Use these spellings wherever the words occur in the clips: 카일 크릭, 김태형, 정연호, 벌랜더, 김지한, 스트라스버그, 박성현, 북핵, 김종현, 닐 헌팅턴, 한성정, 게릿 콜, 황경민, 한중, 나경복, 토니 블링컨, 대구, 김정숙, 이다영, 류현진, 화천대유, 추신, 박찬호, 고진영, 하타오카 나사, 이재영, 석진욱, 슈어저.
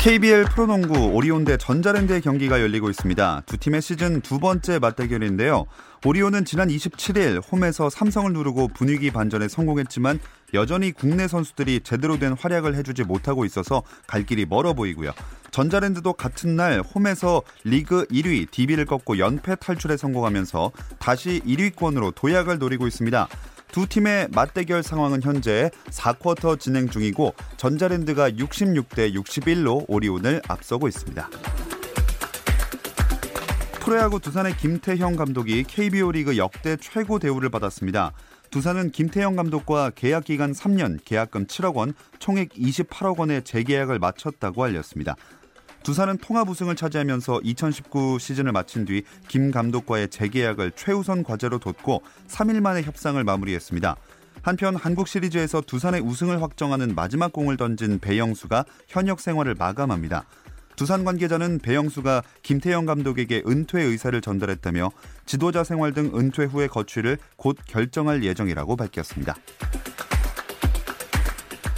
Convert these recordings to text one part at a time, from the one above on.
KBL 프로농구 오리온 대 전자랜드의 경기가 열리고 있습니다. 두 팀의 시즌 두 번째 맞대결인데요. 오리온은 지난 27일 홈에서 삼성을 누르고 분위기 반전에 성공했지만 여전히 국내 선수들이 제대로 된 활약을 해주지 못하고 있어서 갈 길이 멀어 보이고요. 전자랜드도 같은 날 홈에서 리그 1위 DB를 꺾고 연패 탈출에 성공하면서 다시 1위권으로 도약을 노리고 있습니다. 두 팀의 맞대결 상황은 현재 4쿼터 진행 중이고 전자랜드가 66대 61로 오리온을 앞서고 있습니다. 프로야구 두산의 김태형 감독이 KBO 리그 역대 최고 대우를 받았습니다. 두산은 김태형 감독과 계약기간 3년, 계약금 7억 원, 총액 28억 원의 재계약을 마쳤다고 알렸습니다. 두산은 통합 우승을 차지하면서 2019 시즌을 마친 뒤 김 감독과의 재계약을 최우선 과제로 뒀고 3일 만에 협상을 마무리했습니다. 한편 한국시리즈에서 두산의 우승을 확정하는 마지막 공을 던진 배영수가 현역 생활을 마감합니다. 두산 관계자는 배영수가 김태형 감독에게 은퇴 의사를 전달했다며 지도자 생활 등 은퇴 후의 거취를 곧 결정할 예정이라고 밝혔습니다.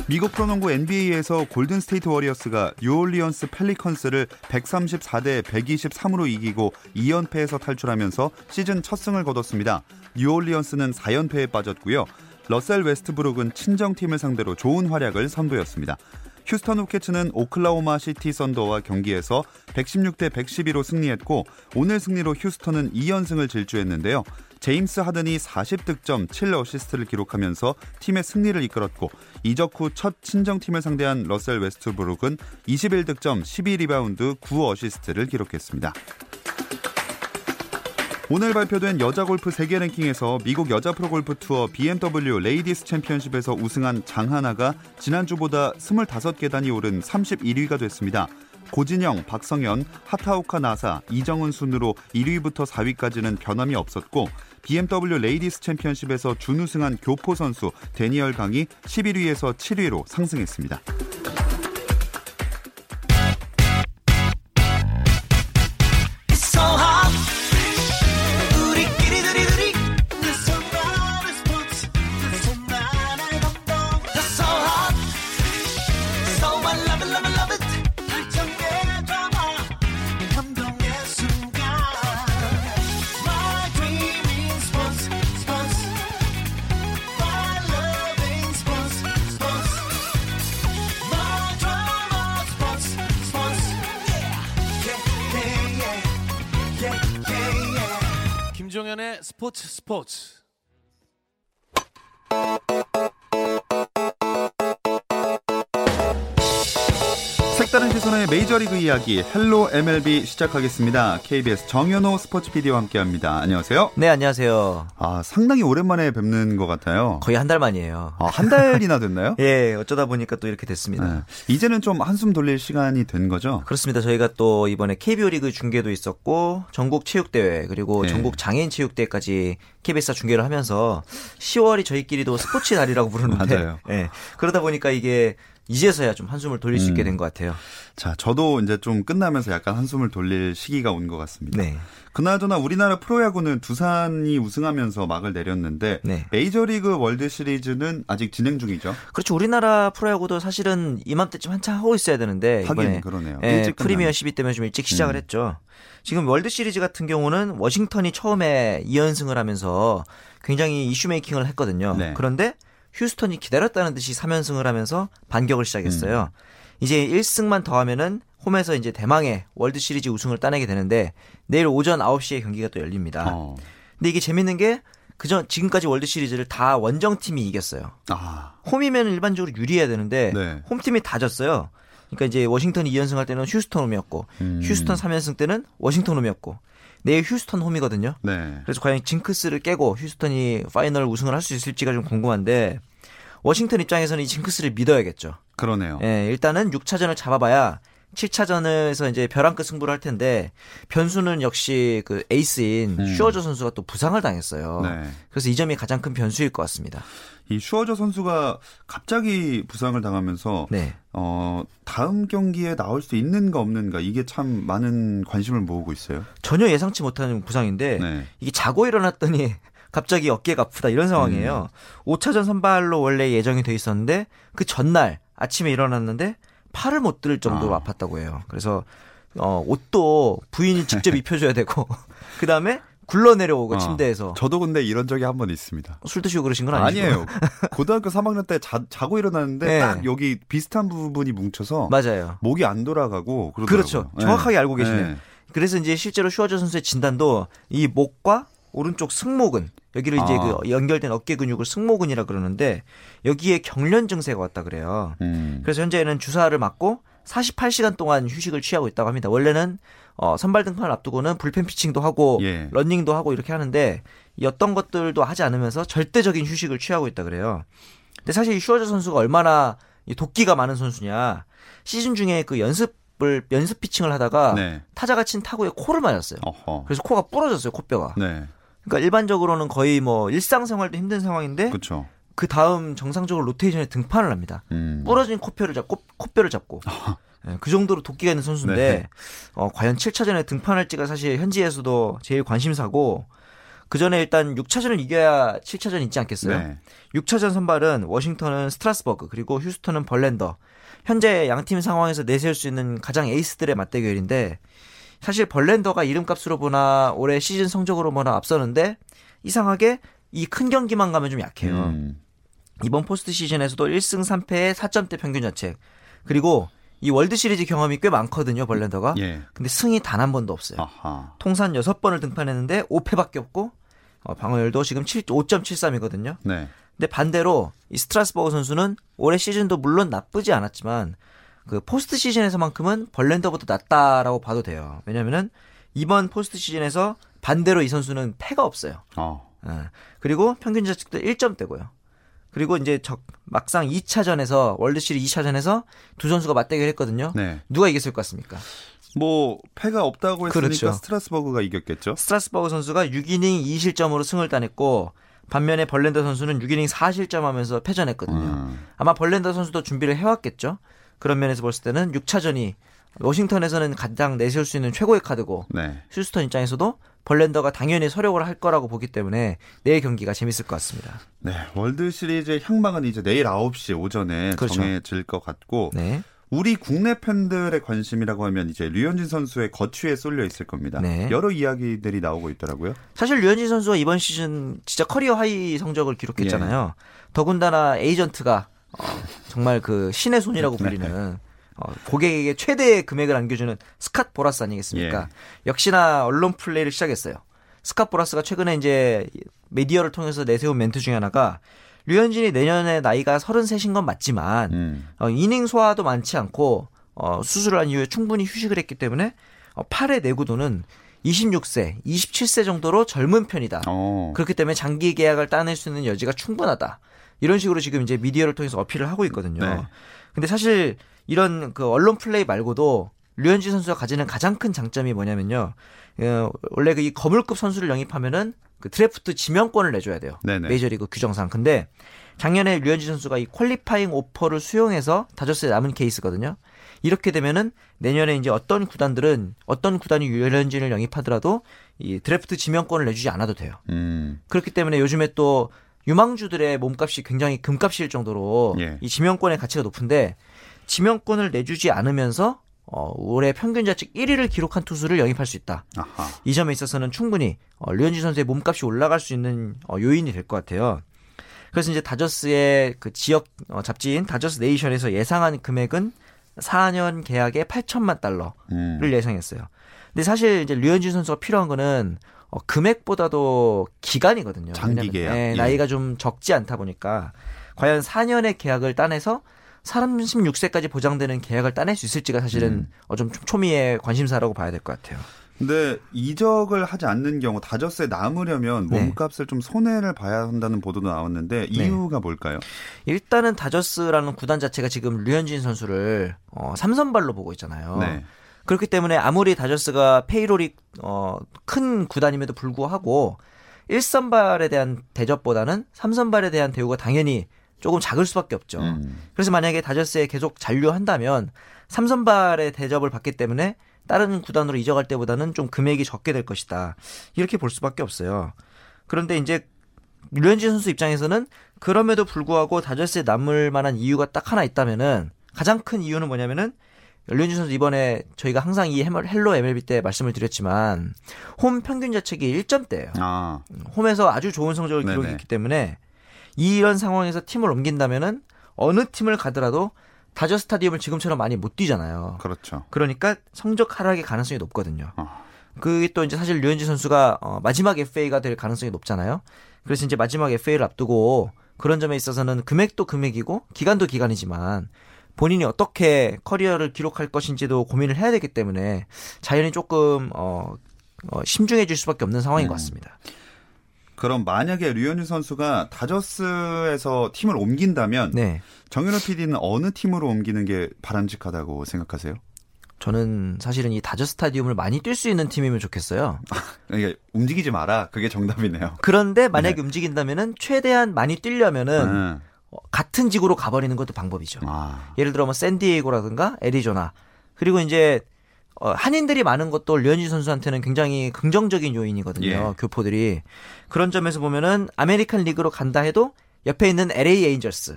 미국 프로농구 NBA에서 골든스테이트 워리어스가 뉴올리언스 펠리컨스를 134대 123으로 이기고 2연패에서 탈출하면서 시즌 첫 승을 거뒀습니다. 뉴올리언스는 4연패에 빠졌고요. 러셀 웨스트브룩은 친정팀을 상대로 좋은 활약을 선보였습니다. 휴스턴 호켓츠는 오클라호마 시티 선더와 경기에서 116대 112로 승리했고 오늘 승리로 휴스턴은 2연승을 질주했는데요. 제임스 하든이 40득점 7어시스트를 기록하면서 팀의 승리를 이끌었고 이적 후 첫 친정팀을 상대한 러셀 웨스트브룩은 21득점 12리바운드 9어시스트를 기록했습니다. 오늘 발표된 여자 골프 세계 랭킹에서 미국 여자 프로골프 투어 BMW 레이디스 챔피언십에서 우승한 장하나가 지난주보다 25계단이 오른 31위가 됐습니다. 고진영, 박성현, 하타오카 나사, 이정은 순으로 1위부터 4위까지는 변함이 없었고 BMW 레이디스 챔피언십에서 준우승한 교포 선수 데니얼 강이 11위에서 7위로 상승했습니다. 스포츠. 색다른 시선의 메이저리그 이야기 헬로 MLB 시작하겠습니다. KBS 정연호 스포츠 PD와 함께합니다. 안녕하세요. 네, 안녕하세요. 상당히 오랜만에 뵙는 것 같아요. 거의 한 달 만이에요. 한 달이나 됐나요? 예, 어쩌다 보니까 또 이렇게 됐습니다. 네. 이제는 좀 한숨 돌릴 시간이 된 거죠? 그렇습니다. 저희가 또 이번에 KBO 리그 중계도 있었고 전국 체육대회 그리고 네. 전국 장애인 체육대회까지 KBS가 중계를 하면서 10월이 저희끼리도 스포츠 날이라고 부르는데 맞아요. 예, 그러다 보니까 이게 이제서야 좀 한숨을 돌릴 수 있게 된 것 같아요. 자, 저도 이제 좀 끝나면서 약간 한숨을 돌릴 시기가 온 것 같습니다. 네. 그나저나 우리나라 프로야구는 두산이 우승하면서 막을 내렸는데 네. 메이저리그 월드시리즈는 아직 진행 중이죠. 그렇죠. 우리나라 프로야구도 사실은 이맘때쯤 한참 하고 있어야 되는데 하긴 그러네요. 예, 프리미어 시비 때문에 좀 일찍 시작을 했죠. 지금 월드시리즈 같은 경우는 워싱턴이 처음에 2연승을 하면서 굉장히 이슈메이킹을 했거든요. 네. 그런데 휴스턴이 기다렸다는 듯이 3연승을 하면서 반격을 시작했어요. 이제 1승만 더 하면은 홈에서 이제 대망의 월드시리즈 우승을 따내게 되는데 내일 오전 9시에 경기가 또 열립니다. 근데 이게 재밌는 게 그전 지금까지 월드시리즈를 다 원정팀이 이겼어요. 홈이면 일반적으로 유리해야 되는데 네. 홈팀이 다 졌어요. 그러니까 이제 워싱턴이 2연승 할 때는 휴스턴 홈이었고 휴스턴 3연승 때는 워싱턴 홈이었고 내일 휴스턴 홈이거든요. 네. 그래서 과연 징크스를 깨고 휴스턴이 파이널 우승을 할 수 있을지가 좀 궁금한데 워싱턴 입장에서는 이 징크스를 믿어야겠죠. 그러네요. 예, 일단은 6차전을 잡아봐야 7차전에서 이제 벼랑 끝 승부를 할 텐데 변수는 역시 그 에이스인 슈어저 선수가 또 부상을 당했어요. 네. 그래서 이 점이 가장 큰 변수일 것 같습니다. 이 슈어저 선수가 갑자기 부상을 당하면서 네. 다음 경기에 나올 수 있는가 없는가 이게 참 많은 관심을 모으고 있어요. 전혀 예상치 못하는 부상인데 네. 이게 자고 일어났더니 갑자기 어깨가 아프다 이런 상황이에요. 5차전 선발로 원래 예정이 돼 있었는데 그 전날 아침에 일어났는데 팔을 못 들 정도로 아팠다고 해요. 그래서 옷도 부인이 직접 입혀줘야 되고 그 다음에 굴러내려오고 침대에서. 저도 근데 이런 적이 한 번 있습니다. 술 드시고 그러신 건 아니시죠? 아니에요. 고등학교 3학년 때 자고 일어났는데 네. 딱 여기 비슷한 부분이 뭉쳐서 맞아요. 목이 안 돌아가고 그러더라고요. 그렇죠. 정확하게 네. 알고 계시네요. 네. 그래서 이제 실제로 슈어저 선수의 진단도 이 목과 오른쪽 승모근 여기를 이제 그 연결된 어깨 근육을 승모근이라 그러는데 여기에 경련 증세가 왔다 그래요. 그래서 현재는 주사를 맞고 48시간 동안 휴식을 취하고 있다고 합니다. 원래는 선발 등판을 앞두고는 불펜 피칭도 하고 예. 러닝도 하고 이렇게 하는데 이 어떤 것들도 하지 않으면서 절대적인 휴식을 취하고 있다 그래요. 근데 사실 이 슈어저 선수가 얼마나 이 도끼가 많은 선수냐. 시즌 중에 그 연습 피칭을 하다가 네. 타자가 친 타구에 코를 맞았어요. 어허. 그래서 코가 부러졌어요. 콧뼈가. 네. 그러니까 일반적으로는 거의 뭐 일상생활도 힘든 상황인데 그쵸. 그 다음 정상적으로 로테이션에 등판을 합니다. 부러진 코뼈를 잡고 그 정도로 도끼가 있는 선수인데 네. 과연 7차전에 등판할지가 사실 현지에서도 제일 관심사고 그 전에 일단 6차전을 이겨야 7차전 있지 않겠어요? 네. 6차전 선발은 워싱턴은 스트라스버그 그리고 휴스턴은 벌랜더 현재 양팀 상황에서 내세울 수 있는 가장 에이스들의 맞대결인데 사실 벌랜더가 이름값으로 보나 올해 시즌 성적으로 보나 앞서는데 이상하게 이 큰 경기만 가면 좀 약해요. 이번 포스트 시즌에서도 1승 3패에 4점대 평균 자책 그리고 이 월드시리즈 경험이 꽤 많거든요. 벌랜더가. 예. 근데 승이 단 한 번도 없어요. 아하. 통산 6번을 등판했는데 5패밖에 없고 방어율도 지금 5.73이거든요. 네. 근데 반대로 이 스트라스버그 선수는 올해 시즌도 물론 나쁘지 않았지만 그 포스트 시즌에서만큼은 벌랜더보다 낫다라고 봐도 돼요. 왜냐면은 이번 포스트 시즌에서 반대로 이 선수는 패가 없어요. 그리고 평균 자책도 1점대고요. 그리고 이제 막상 2차전에서 월드시리즈 2차전에서 두 선수가 맞대결했거든요. 네. 누가 이겼을 것 같습니까? 뭐 패가 없다고 했으니까 그렇죠. 스트라스버그가 이겼겠죠. 스트라스버그 선수가 6이닝 2실점으로 승을 따냈고 반면에 벌랜더 선수는 6이닝 4실점하면서 패전했거든요. 아마 벌랜더 선수도 준비를 해왔겠죠. 그런 면에서 봤을 때는 6차전이 워싱턴에서는 가장 내세울 수 있는 최고의 카드고 네. 휴스턴 입장에서도 벌랜더가 당연히 서력을 할 거라고 보기 때문에 내일 경기가 재밌을 것 같습니다. 네, 월드시리즈의 향방은 이제 내일 9시 오전에 그렇죠. 정해질 것 같고 네. 우리 국내 팬들의 관심이라고 하면 이제 류현진 선수의 거취에 쏠려 있을 겁니다. 네. 여러 이야기들이 나오고 있더라고요. 사실 류현진 선수가 이번 시즌 진짜 커리어 하이 성적을 기록했잖아요. 예. 더군다나 에이전트가 정말 그 신의 손이라고 불리는 고객에게 최대의 금액을 안겨주는 스캇 보라스 아니겠습니까? 예. 역시나 언론 플레이를 시작했어요. 스캇 보라스가 최근에 이제 미디어를 통해서 내세운 멘트 중에 하나가 류현진이 내년에 나이가 33인 건 맞지만 이닝 소화도 많지 않고 수술한 이후에 충분히 휴식을 했기 때문에 팔의 내구도는 26세, 27세 정도로 젊은 편이다. 그렇기 때문에 장기 계약을 따낼 수 있는 여지가 충분하다. 이런 식으로 지금 이제 미디어를 통해서 어필을 하고 있거든요. 네. 근데 사실 이런 그 언론 플레이 말고도 류현진 선수가 가지는 가장 큰 장점이 뭐냐면요. 원래 그 이 거물급 선수를 영입하면은 그 드래프트 지명권을 내줘야 돼요. 네네. 메이저리그 규정상. 근데 작년에 류현진 선수가 이 퀄리파잉 오퍼를 수용해서 다저스에 남은 케이스거든요. 이렇게 되면은 내년에 이제 어떤 구단이 류현진을 영입하더라도 이 드래프트 지명권을 내주지 않아도 돼요. 그렇기 때문에 요즘에 또 유망주들의 몸값이 굉장히 금값일 정도로 예. 이 지명권의 가치가 높은데 지명권을 내주지 않으면서 올해 평균 자책 1위를 기록한 투수를 영입할 수 있다. 아하. 이 점에 있어서는 충분히 류현진 선수의 몸값이 올라갈 수 있는 요인이 될 것 같아요. 그래서 이제 다저스의 그 지역 잡지인 다저스 네이션에서 예상한 금액은 4년 계약에 8천만 달러를 예상했어요. 근데 사실 이제 류현진 선수가 필요한 거는 금액보다도 기간이거든요. 장기 계약. 네, 예. 나이가 좀 적지 않다 보니까 과연 4년의 계약을 따내서 36세까지 보장되는 계약을 따낼 수 있을지가 사실은 좀 초미의 관심사라고 봐야 될 것 같아요. 근데 이적을 하지 않는 경우 다저스에 남으려면 몸값을 좀 손해를 봐야 한다는 보도도 나왔는데 이유가 뭘까요? 일단은 다저스라는 구단 자체가 지금 류현진 선수를 삼선발로 보고 있잖아요. 네. 그렇기 때문에 아무리 다저스가 페이롤이 큰 구단임에도 불구하고 1선발에 대한 대접보다는 3선발에 대한 대우가 당연히 조금 작을 수밖에 없죠. 그래서 만약에 다저스에 계속 잔류한다면 3선발의 대접을 받기 때문에 다른 구단으로 이적할 때보다는 좀 금액이 적게 될 것이다. 이렇게 볼 수밖에 없어요. 그런데 이제 류현진 선수 입장에서는 그럼에도 불구하고 다저스에 남을 만한 이유가 딱 하나 있다면은 가장 큰 이유는 뭐냐면은 류현진 선수 이번에 저희가 항상 이 헬로 MLB 때 말씀을 드렸지만 홈 평균 자책이 1점대예요. 아. 홈에서 아주 좋은 성적을 기록했기 때문에 이런 상황에서 팀을 옮긴다면은 어느 팀을 가더라도 다저스 스타디움을 지금처럼 많이 못 뛰잖아요. 그렇죠. 그러니까 성적 하락의 가능성이 높거든요. 그게 또 이제 사실 류현진 선수가 마지막 FA가 될 가능성이 높잖아요. 그래서 이제 마지막 FA를 앞두고 그런 점에 있어서는 금액도 금액이고 기간도 기간이지만 본인이 어떻게 커리어를 기록할 것인지도 고민을 해야 되기 때문에 자연히 조금 심중해질 수밖에 없는 상황인 것 같습니다. 그럼 만약에 류현진 선수가 다저스에서 팀을 옮긴다면 정연호 PD는 어느 팀으로 옮기는 게 바람직하다고 생각하세요? 저는 사실은 이 다저스 스타디움을 많이 뛸 수 있는 팀이면 좋겠어요. 그러니까 움직이지 마라. 그게 정답이네요. 그런데 만약에 움직인다면은 최대한 많이 뛰려면은 같은 지구로 가버리는 것도 방법이죠. 아. 예를 들어 뭐 샌디에이고라든가 애리조나 그리고 이제 한인들이 많은 것도 류현진 선수한테는 굉장히 긍정적인 요인이거든요. 교포들이. 그런 점에서 보면은 아메리칸 리그로 간다 해도 옆에 있는 LA에인젤스.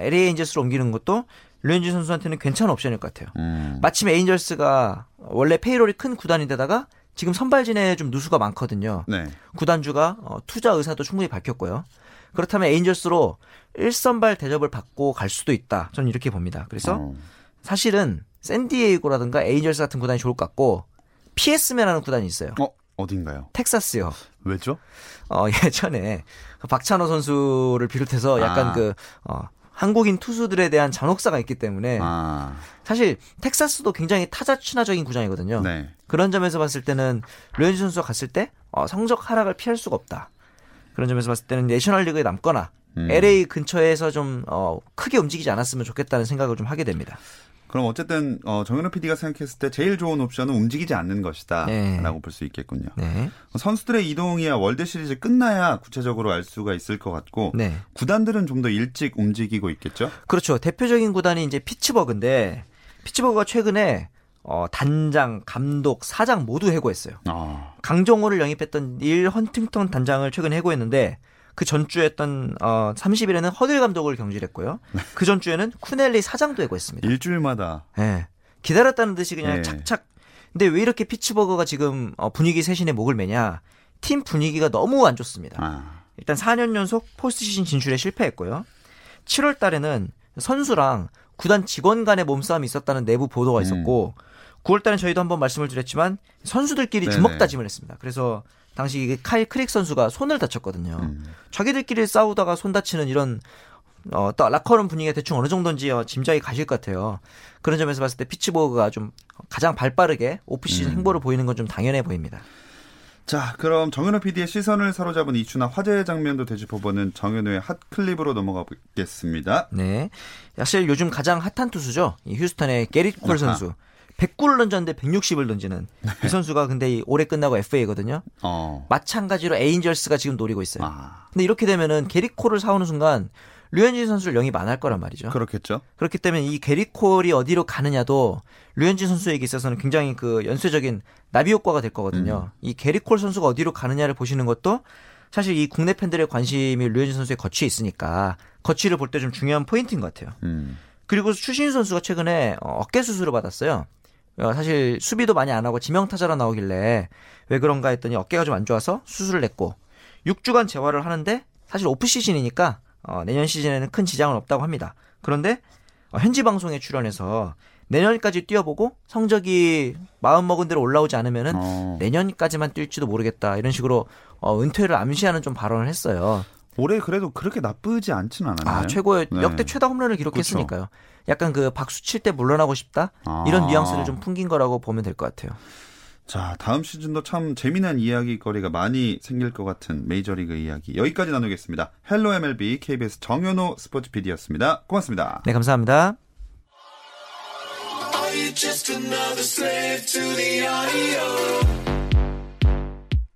LA에인젤스로 옮기는 것도 류현진 선수한테는 괜찮은 옵션일 것 같아요. 마침 에인젤스가 원래 페이롤이 큰 구단인데다가 지금 선발진에 좀 누수가 많거든요. 구단주가 투자 의사도 충분히 밝혔고요. 그렇다면 에인젤스로 1선발 대접을 받고 갈 수도 있다. 저는 이렇게 봅니다. 그래서 사실은 샌디에이고라든가 에인젤스 같은 구단이 좋을 것 같고 PS맨이라는 구단이 있어요. 어딘가요? 텍사스요. 왜죠? 예전에 박찬호 선수를 비롯해서 약간 한국인 투수들에 대한 잔혹사가 있기 때문에 사실 텍사스도 굉장히 타자 친화적인 구장이거든요. 그런 점에서 봤을 때는 류현진 선수가 갔을 때 성적 하락을 피할 수가 없다. 그런 점에서 봤을 때는 내셔널리그에 남거나 LA 근처에서 좀 크게 움직이지 않았으면 좋겠다는 생각을 좀 하게 됩니다. 그럼 어쨌든 정연호 PD가 생각했을 때 제일 좋은 옵션은 움직이지 않는 것이다 라고 볼 수 있겠군요. 선수들의 이동이야 월드시리즈 끝나야 구체적으로 알 수가 있을 것 같고 구단들은 좀 더 일찍 움직이고 있겠죠? 그렇죠. 대표적인 구단이 이제 피츠버그인데 피츠버그가 최근에 단장, 감독, 사장 모두 해고했어요. 강정호를 영입했던 닐 헌팅턴 단장을 최근에 해고했는데 그 전주에 했던 30일에는 허들 감독을 경질했고요. 그 전주에는 쿠넬리 사장도 해고했습니다. 일주일마다. 기다렸다는 듯이 그냥 착착. 근데 왜 이렇게 피츠버그가 지금 분위기 쇄신에 목을 매냐. 팀 분위기가 너무 안 좋습니다. 일단 4년 연속 포스트시즌 진출에 실패했고요. 7월 달에는 선수랑 구단 직원 간의 몸싸움이 있었다는 내부 보도가 있었고 9월 달에 저희도 한번 말씀을 드렸지만 선수들끼리 주먹 다짐을 했습니다. 그래서 당시 카일 크릭 선수가 손을 다쳤거든요. 자기들끼리 싸우다가 손 다치는 이런 라커룸 분위기가 대충 어느 정도인지 짐작이 가실 것 같아요. 그런 점에서 봤을 때 피츠버그가 좀 가장 발빠르게 오프시즌 행보를 보이는 건 좀 당연해 보입니다. 자, 그럼 정연호 PD의 시선을 사로잡은 이슈나 화제의 장면도 되짚어보는 정연호의 핫클립으로 넘어가 보겠습니다. 사실 요즘 가장 핫한 투수죠. 이 휴스턴의 게릿 콜 선수. 109를 던졌는데 160을 던지는 이 선수가 근데 올해 끝나고 FA거든요. 마찬가지로 에인절스가 지금 노리고 있어요. 근데 이렇게 되면은 게리콜을 사오는 순간 류현진 선수를 영입 안 할 거란 말이죠. 그렇겠죠. 그렇기 때문에 이 게리콜이 어디로 가느냐도 류현진 선수에게 있어서는 굉장히 그 연쇄적인 나비 효과가 될 거거든요. 이 게리콜 선수가 어디로 가느냐를 보시는 것도 사실 이 국내 팬들의 관심이 류현진 선수의 거취에 있으니까 거취를 볼 때 좀 중요한 포인트인 것 같아요. 그리고 추신 선수가 최근에 어깨 수술을 받았어요. 사실 수비도 많이 안 하고 지명타자로 나오길래 왜 그런가 했더니 어깨가 좀 안 좋아서 수술을 했고 6주간 재활을 하는데 사실 오프시즌이니까 내년 시즌에는 큰 지장은 없다고 합니다. 그런데 현지 방송에 출연해서 내년까지 뛰어보고 성적이 마음먹은 대로 올라오지 않으면은 내년까지만 뛸지도 모르겠다 이런 식으로 은퇴를 암시하는 좀 발언을 했어요. 올해 그래도 그렇게 나쁘지 않지는 않았나요? 최고의 역대 최다 홈런을 기록했으니까요. 그렇죠. 약간 그 박수 칠 때 물러나고 싶다 이런 뉘앙스를 좀 풍긴 거라고 보면 될 것 같아요. 자, 다음 시즌도 참 재미난 이야기거리가 많이 생길 것 같은 메이저리그 이야기 여기까지 나누겠습니다. 헬로 MLB KBS 정연호 스포츠 PD였습니다. 고맙습니다. 네, 감사합니다.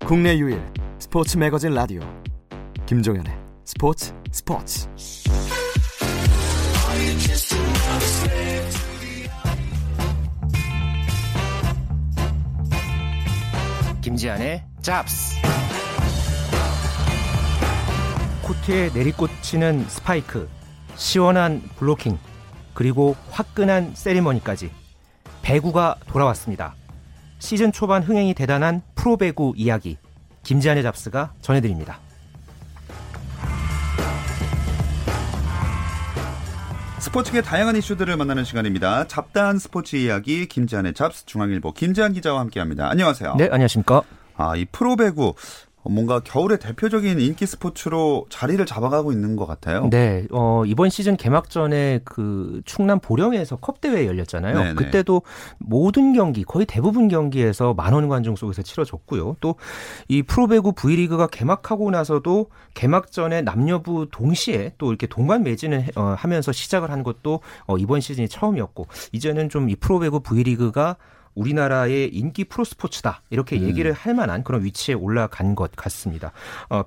국내 유일 스포츠 매거진 라디오 김종현의 스포츠. 김지한의 잡스. 코트에 내리꽂히는 스파이크, 시원한 블로킹, 그리고 화끈한 세리머니까지 배구가 돌아왔습니다. 시즌 초반 흥행이 대단한 프로배구 이야기 김지한의 잡스가 전해드립니다. 스포츠계 다양한 이슈들을 만나는 시간입니다. 잡다한 스포츠 이야기 김지한의 잡스, 중앙일보 김지한 기자와 함께합니다. 안녕하세요. 네, 안녕하십니까. 이 프로배구 뭔가 겨울의 대표적인 인기 스포츠로 자리를 잡아가고 있는 것 같아요. 네, 이번 시즌 개막전에 그 충남 보령에서 컵 대회 열렸잖아요. 네네. 그때도 모든 경기, 거의 대부분 경기에서 10,000원 관중 속에서 치러졌고요. 또 이 프로배구 V리그가 개막하고 나서도 개막전에 남녀부 동시에 또 이렇게 동반 매진을 하면서 시작을 한 것도 이번 시즌이 처음이었고, 이제는 좀 이 프로배구 V리그가 우리나라의 인기 프로스포츠다, 이렇게 얘기를 할 만한 그런 위치에 올라간 것 같습니다.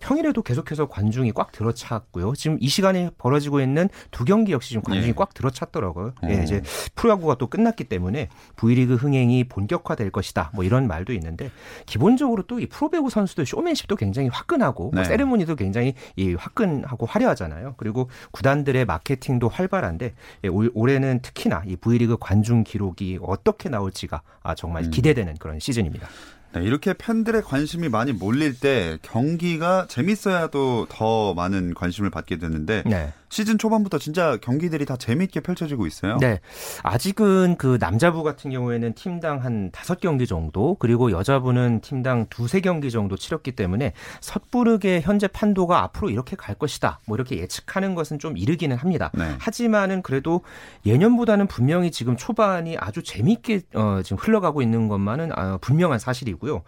평일에도 계속해서 관중이 꽉 들어찼고요. 지금 이 시간에 벌어지고 있는 두 경기 역시 지금 관중이 꽉 들어찼더라고요. 예, 이제 프로야구가 또 끝났기 때문에 V리그 흥행이 본격화될 것이다, 뭐 이런 말도 있는데, 기본적으로 또 이 프로배구 선수들 쇼맨십도 굉장히 화끈하고, 네, 뭐 세리머니도 굉장히 화끈하고 화려하잖아요. 그리고 구단들의 마케팅도 활발한데, 예, 올해는 특히나 이 V리그 관중 기록이 어떻게 나올지가 정말 기대되는 그런 시즌입니다. 네, 이렇게 팬들의 관심이 많이 몰릴 때 경기가 재밌어야 또 더 많은 관심을 받게 되는데, 네, 시즌 초반부터 진짜 경기들이 다 재미있게 펼쳐지고 있어요. 네, 아직은 그 남자부 같은 경우에는 팀당 한 5경기 정도, 그리고 여자부는 팀당 2-3경기 정도 치렀기 때문에 섣부르게 현재 판도가 앞으로 이렇게 갈 것이다, 뭐 이렇게 예측하는 것은 좀 이르기는 합니다. 네. 하지만은 그래도 예년보다는 분명히 지금 초반이 아주 재미있게 지금 흘러가고 있는 것만은 분명한 사실이고요.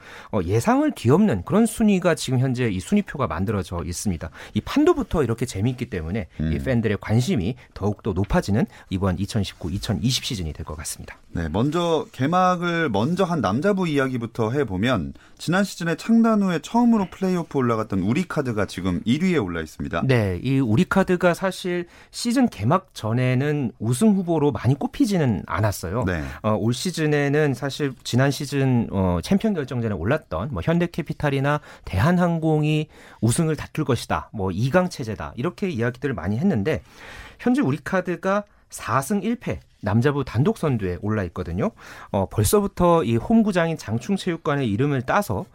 예상을 뒤엎는 그런 순위가 지금 현재 이 순위표가 만들어져 있습니다. 이 판도부터 이렇게 재미있기 때문에 팬들의 관심이 더욱더 높아지는 이번 2019-2020 시즌이 될 것 같습니다. 네, 먼저 개막을 한 남자부 이야기부터 해보면, 지난 시즌에 창단 후에 처음으로 플레이오프 올라갔던 우리카드가 지금 1위에 올라 있습니다. 네, 이 우리카드가 사실 시즌 개막 전에는 우승 후보로 많이 꼽히지는 않았어요. 네. 올 시즌에는 사실 지난 시즌 챔피언 결정전에 올랐던 뭐 현대캐피탈이나 대한항공이 우승을 다툴 것이다, 뭐 2강 체제다, 이렇게 이야기들을 많이 했는데, 현재 우리카드가 4승 1패 남자부 단독 선두에 올라 있거든요. 벌써부터 이 홈구장인 장충체육관의 이름을 따서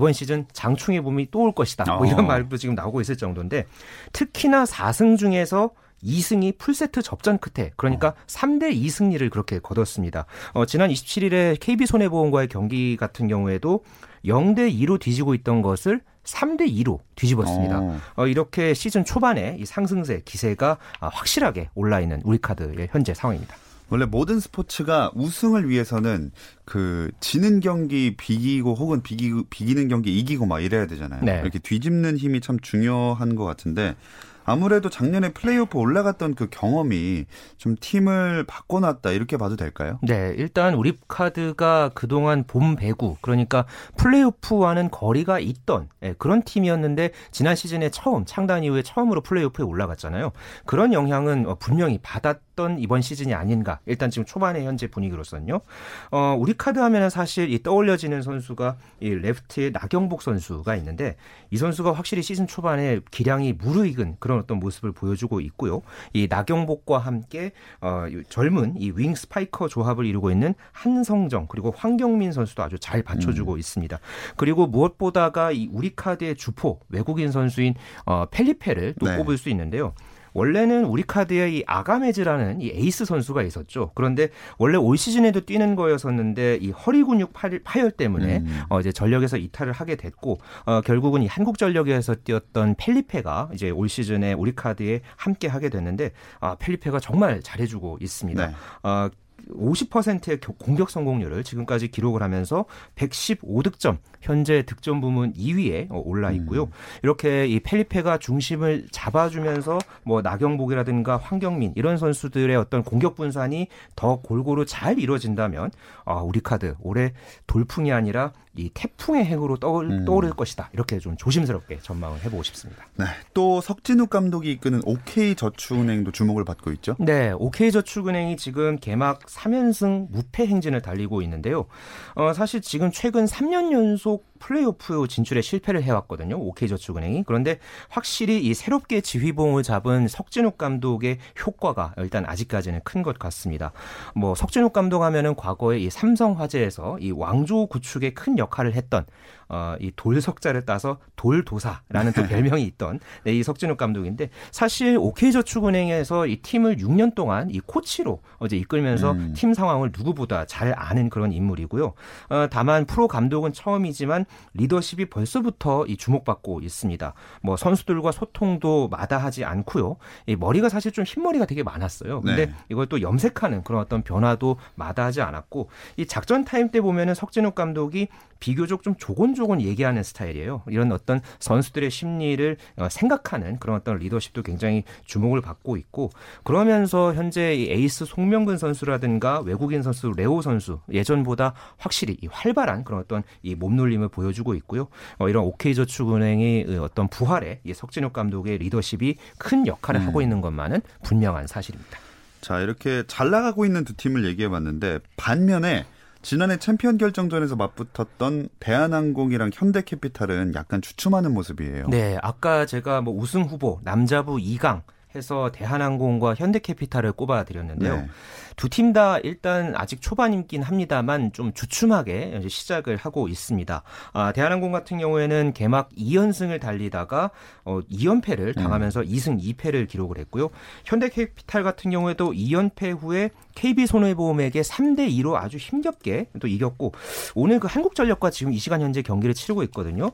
이번 시즌 장충의 봄이 또 올 것이다, 뭐 이런 말도 지금 나오고 있을 정도인데, 특히나 4승 중에서 2승이 풀세트 접전 끝에, 그러니까 3-2 승리를 그렇게 거뒀습니다. 지난 27일에 KB손해보험과의 경기 같은 경우에도 0-2로 뒤지고 있던 것을 3-2로 뒤집었습니다. 이렇게 시즌 초반에 이 상승세 기세가 확실하게 올라있는 우리카드의 현재 상황입니다. 원래 모든 스포츠가 우승을 위해서는 그 지는 경기 비기고, 혹은 비기는 경기 이기고 막 이래야 되잖아요. 네. 이렇게 뒤집는 힘이 참 중요한 것 같은데, 아무래도 작년에 플레이오프 올라갔던 그 경험이 좀 팀을 바꿔놨다, 이렇게 봐도 될까요? 네, 일단 우리카드가 그동안 봄 배구, 그러니까 플레이오프와는 거리가 있던 그런 팀이었는데, 지난 시즌에 창단 이후에 처음으로 플레이오프에 올라갔잖아요. 그런 영향은 분명히 받았던 이번 시즌이 아닌가, 일단 지금 초반의 현재 분위기로서는요. 우리카드 하면 사실 이 떠올려지는 선수가 이 레프트의 나경복 선수가 있는데, 이 선수가 확실히 시즌 초반에 기량이 무르익은 그런 어떤 모습을 보여주고 있고요. 이 나경복과 함께 젊은 이 윙 스파이커 조합을 이루고 있는 한성정, 그리고 황경민 선수도 아주 잘 받쳐주고 있습니다. 그리고 무엇보다가 이 우리카드의 주포 외국인 선수인 펠리페를 또 꼽을 수 있는데요. 원래는 우리카드의 이 아가메즈라는 이 에이스 선수가 있었죠. 그런데 원래 올 시즌에도 뛰는 거였었는데, 이 허리 근육 파열 때문에 이제 전력에서 이탈을 하게 됐고, 결국은 이 한국전력에서 뛰었던 펠리페가 이제 올 시즌에 우리카드에 함께 하게 됐는데, 펠리페가 정말 잘해주고 있습니다. 네. 50%의 공격 성공률을 지금까지 기록을 하면서 115득점, 현재 득점 부문 2위에 올라 있고요. 이렇게 이 펠리페가 중심을 잡아주면서 뭐 나경복이라든가 황경민 이런 선수들의 어떤 공격 분산이 더 골고루 잘 이루어진다면 우리 카드 올해 돌풍이 아니라 이 태풍의 핵으로 떠오를 것이다. 이렇게 좀 조심스럽게 전망을 해보고 싶습니다. 네, 또 석진욱 감독이 이끄는 OK저축은행도 주목을 받고 있죠. 네, OK저축은행이 지금 개막 3연승 무패 행진을 달리고 있는데요. 사실 지금 최근 3년 연속 플레이오프 진출에 실패를 해왔거든요. OK저축은행이. 그런데 확실히 이 새롭게 지휘봉을 잡은 석진욱 감독의 효과가 일단 아직까지는 큰 것 같습니다. 뭐 석진욱 감독 하면은 과거에 이 삼성화재에서 이 왕조 구축에 큰 역할을 했던 이 돌석자를 따서 돌도사라는 또 별명이 있던 이 석진욱 감독인데, 사실 OK저축은행에서 이 팀을 6년 동안 이 코치로 어제 이끌면서 팀 상황을 누구보다 잘 아는 그런 인물이고요. 다만 프로 감독은 처음이지만 리더십이 벌써부터 이 주목받고 있습니다. 뭐 선수들과 소통도 마다하지 않고요. 이 머리가 사실 좀 흰머리가 되게 많았어요. 근데 네. 이걸 또 염색하는 그런 어떤 변화도 마다하지 않았고, 이 작전 타임 때 보면은 석진욱 감독이 비교적 좀 조곤조곤 얘기하는 스타일이에요. 이런 어떤 선수들의 심리를 생각하는 그런 어떤 리더십도 굉장히 주목을 받고 있고, 그러면서 현재 이 에이스 송명근 선수라든가 외국인 선수 레오 선수 예전보다 확실히 이 활발한 그런 어떤 이 몸놀림을 보여주고 있고요. 이런 OK저축은행의 어떤 부활에 이 석진욱 감독의 리더십이 큰 역할을 하고 있는 것만은 분명한 사실입니다. 자, 이렇게 잘 나가고 있는 두 팀을 얘기해봤는데, 반면에 지난해 챔피언 결정전에서 맞붙었던 대한항공이랑 현대캐피탈은 약간 주춤하는 모습이에요. 네, 아까 제가 뭐 우승 후보 남자부 2강 해서 대한항공과 현대캐피탈을 꼽아드렸는데요. 네. 두 팀 다 일단 아직 초반이긴 합니다만 좀 주춤하게 이제 시작을 하고 있습니다. 대한항공 같은 경우에는 개막 2연승을 달리다가 2연패를 당하면서 2승 2패를 기록을 했고요. 현대캐피탈 같은 경우에도 2연패 후에 KB손해보험에게 3-2로 아주 힘겹게 또 이겼고, 오늘 그 한국전력과 지금 이 시간 현재 경기를 치르고 있거든요.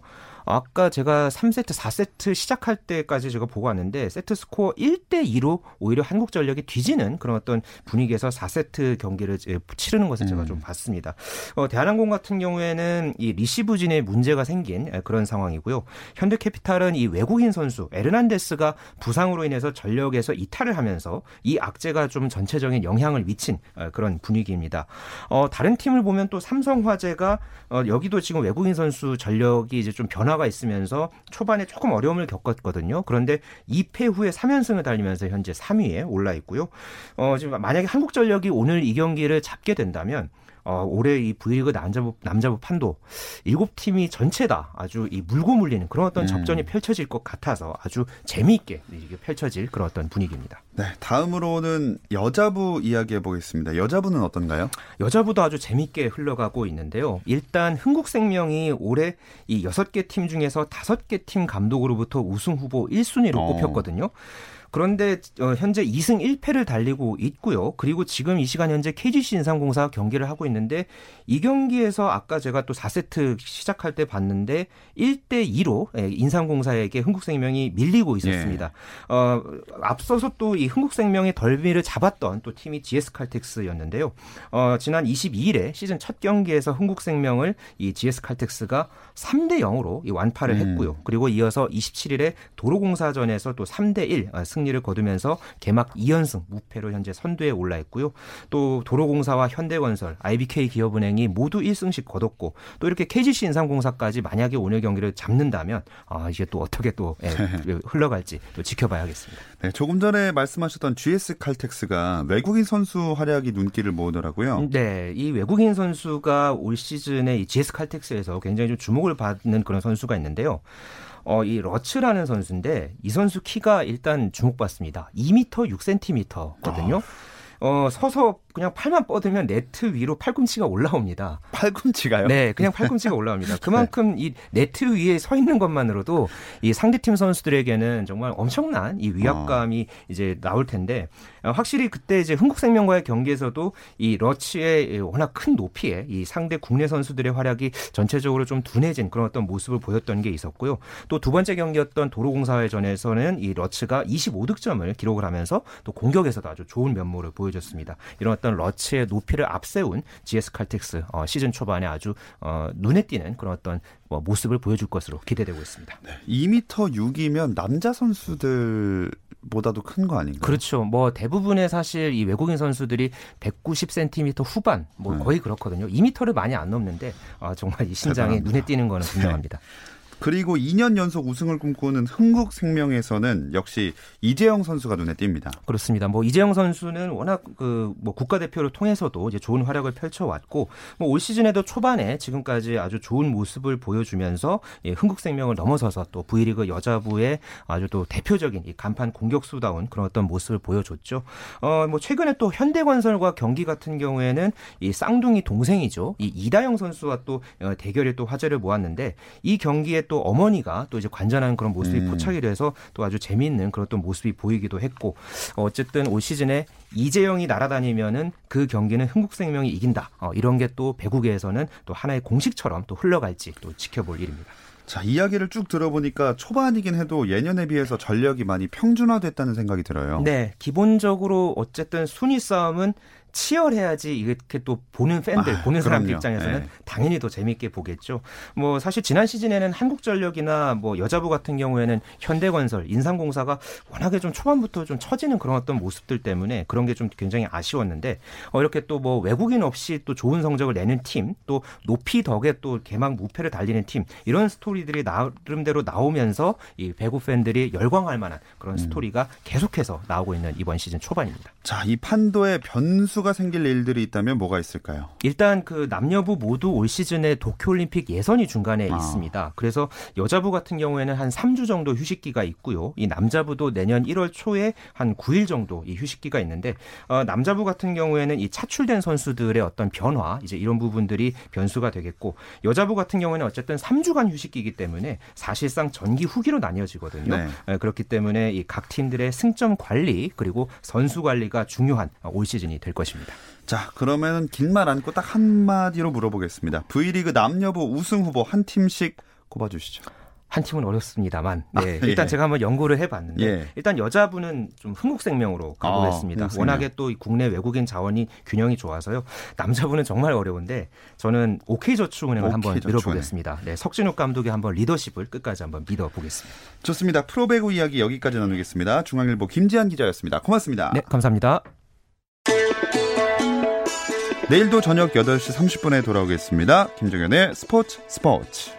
아까 제가 3세트, 4세트 시작할 때까지 제가 보고 왔는데 세트 스코어 1-2로 오히려 한국전력이 뒤지는 그런 어떤 분위기에서 4세트 경기를 치르는 것을 제가 좀 봤습니다. 대한항공 같은 경우에는 이 리시브진에 문제가 생긴 그런 상황이고요. 현대캐피탈은 이 외국인 선수 에르난데스가 부상으로 인해서 전력에서 이탈을 하면서 이 악재가 좀 전체적인 영향을 미친 그런 분위기입니다. 다른 팀을 보면 또 삼성화재가 여기도 지금 외국인 선수 전력이 이제 좀 변화가 있으면서 초반에 조금 어려움을 겪었거든요. 그런데 2패 후에 3연승을 달리면서 현재 3위에 올라 있고요. 지금 만약에 한국전력이 오늘 이 경기를 잡게 된다면 올해 이 V리그 남자부 판도 7팀이 전체 다 아주 이 물고 물리는 그런 어떤 접전이 펼쳐질 것 같아서 아주 재미있게 이렇게 펼쳐질 그런 어떤 분위기입니다. 네, 다음으로는 여자부 이야기해 보겠습니다. 여자부는 어떤가요? 여자부도 아주 재미있게 흘러가고 있는데요. 일단 흥국생명이 올해 이 6개 팀 중에서 5개 팀 감독으로부터 우승 후보 1순위로 꼽혔거든요. 그런데 현재 2승 1패를 달리고 있고요. 그리고 지금 이 시간 현재 KGC 인삼공사 경기를 하고 있는데, 이 경기에서 아까 제가 또 4세트 시작할 때 봤는데 1-2로 인삼공사에게 흥국생명이 밀리고 있었습니다. 예. 앞서서 또 이 흥국생명의 덜미를 잡았던 또 팀이 GS칼텍스였는데요. 지난 22일에 시즌 첫 경기에서 흥국생명을 이 GS칼텍스가 3-0으로 이 완파를 했고요. 그리고 이어서 27일에 도로공사전에서 또 3-1 승리를 거두면서 개막 2연승 무패로 현재 선두에 올라있고요. 또 도로공사와 현대건설, IBK기업은행이 모두 1승씩 거뒀고, 또 이렇게 KGC 인삼공사까지 만약에 오늘 경기를 잡는다면 이게 또 어떻게 또 흘러갈지 또 지켜봐야겠습니다. 네, 조금 전에 말씀하셨던 GS칼텍스가 외국인 선수 활약이 눈길을 모으더라고요. 네, 이 외국인 선수가 올 시즌에 이 GS칼텍스에서 굉장히 좀 주목을 받는 그런 선수가 있는데요. 이 러츠라는 선수인데, 이 선수 키가 일단 주목받습니다. 2m 6cm거든요. 서서 그냥 팔만 뻗으면 네트 위로 팔꿈치가 올라옵니다. 팔꿈치가요? 네, 그냥 팔꿈치가 올라옵니다. 그만큼 네. 이 네트 위에 서 있는 것만으로도 이 상대팀 선수들에게는 정말 엄청난 이 위압감이 이제 나올 텐데, 확실히 그때 이제 흥국생명과의 경기에서도 이 러치의 워낙 큰 높이에 이 상대 국내 선수들의 활약이 전체적으로 좀 둔해진 그런 어떤 모습을 보였던 게 있었고요. 또 두 번째 경기였던 도로공사회전에서는 이 러치가 25득점을 기록을 하면서 또 공격에서도 아주 좋은 면모를 보여줬습니다. 이런 어떤 있던 러츠의 높이를 앞세운 GS 칼텍스 시즌 초반에 아주 눈에 띄는 그런 어떤 모습을 보여줄 것으로 기대되고 있습니다. 네, 2m6이면 남자 선수들보다도 큰 거 아닌가요? 그렇죠. 뭐 대부분의 사실 이 외국인 선수들이 190cm 후반 뭐 거의 그렇거든요. 2m를 많이 안 넘는데 정말 이 신장이 대단합니다. 눈에 띄는 거는 분명합니다. 네. 그리고 2년 연속 우승을 꿈꾸는 흥국생명에서는 역시 이재영 선수가 눈에 띕니다. 그렇습니다. 뭐 이재영 선수는 워낙 뭐 국가대표를 통해서도 이제 좋은 활약을 펼쳐왔고 뭐 올 시즌에도 초반에 지금까지 아주 좋은 모습을 보여주면서 예, 흥국생명을 넘어서서 또 V리그 여자부의 아주 또 대표적인 이 간판 공격수다운 그런 어떤 모습을 보여줬죠. 뭐 최근에 또 현대건설과 경기 같은 경우에는 이 쌍둥이 동생이죠. 이 이다영 선수와 또 대결이 또 화제를 모았는데 이 경기에 또 어머니가 또 이제 관전하는 그런 모습이 포착이 돼서 또 아주 재미있는 그런 또 모습이 보이기도 했고 어쨌든 올 시즌에 이재영이 날아다니면은 그 경기는 흥국생명이 이긴다. 이런 게 또 배구계에서는 또 하나의 공식처럼 또 흘러갈지 또 지켜볼 일입니다. 자, 이야기를 쭉 들어보니까 초반이긴 해도 예년에 비해서 전력이 많이 평준화됐다는 생각이 들어요. 네, 기본적으로 어쨌든 순위 싸움은 치열해야지 이렇게 또 보는 팬들, 보는 사람들 입장에서는 네. 당연히 더 재미있게 보겠죠. 뭐 사실 지난 시즌에는 한국전력이나 뭐 여자부 같은 경우에는 현대건설, 인삼공사가 워낙에 좀 초반부터 좀 처지는 그런 어떤 모습들 때문에 그런 게 좀 굉장히 아쉬웠는데 이렇게 또 뭐 외국인 없이 또 좋은 성적을 내는 팀, 또 높이 덕에 또 개막 무패를 달리는 팀 이런 스토리들이 나름대로 나오면서 이 배구 팬들이 열광할 만한 그런 스토리가 계속해서 나오고 있는 이번 시즌 초반입니다. 자, 이 판도의 변수가 생길 일들이 있다면 뭐가 있을까요? 일단 그 남녀부 모두 올 시즌에 도쿄올림픽 예선이 중간에 있습니다. 그래서 여자부 같은 경우에는 한 3주 정도 휴식기가 있고요. 이 남자부도 내년 1월 초에 한 9일 정도 이 휴식기가 있는데 남자부 같은 경우에는 이 차출된 선수들의 어떤 변화 이제 이런 부분들이 변수가 되겠고 여자부 같은 경우에는 어쨌든 3주간 휴식기이기 때문에 사실상 전기 후기로 나뉘어지거든요. 네. 그렇기 때문에 이 각 팀들의 승점 관리 그리고 선수 관리가 중요한 올 시즌이 될 것입니다. 자, 그러면 긴 말 않고 딱 한마디로 물어보겠습니다. V리그 남녀부 우승 후보 한 팀씩 꼽아주시죠. 한 팀은 어렵습니다만 네, 일단 제가 한번 연구를 해봤는데 일단 여자부는 좀 흥국생명으로 가보겠습니다. 흥국생명. 워낙에 또 국내 외국인 자원이 균형이 좋아서요. 남자부는 정말 어려운데 저는 OK저축은행을 한번 밀어보겠습니다. 네, 석진욱 감독의 한번 리더십을 끝까지 한번 믿어보겠습니다. 좋습니다. 프로배구 이야기 여기까지 나누겠습니다. 중앙일보 김지한 기자였습니다. 고맙습니다. 네, 감사합니다. 내일도 저녁 8시 30분에 돌아오겠습니다. 김종현의 스포츠.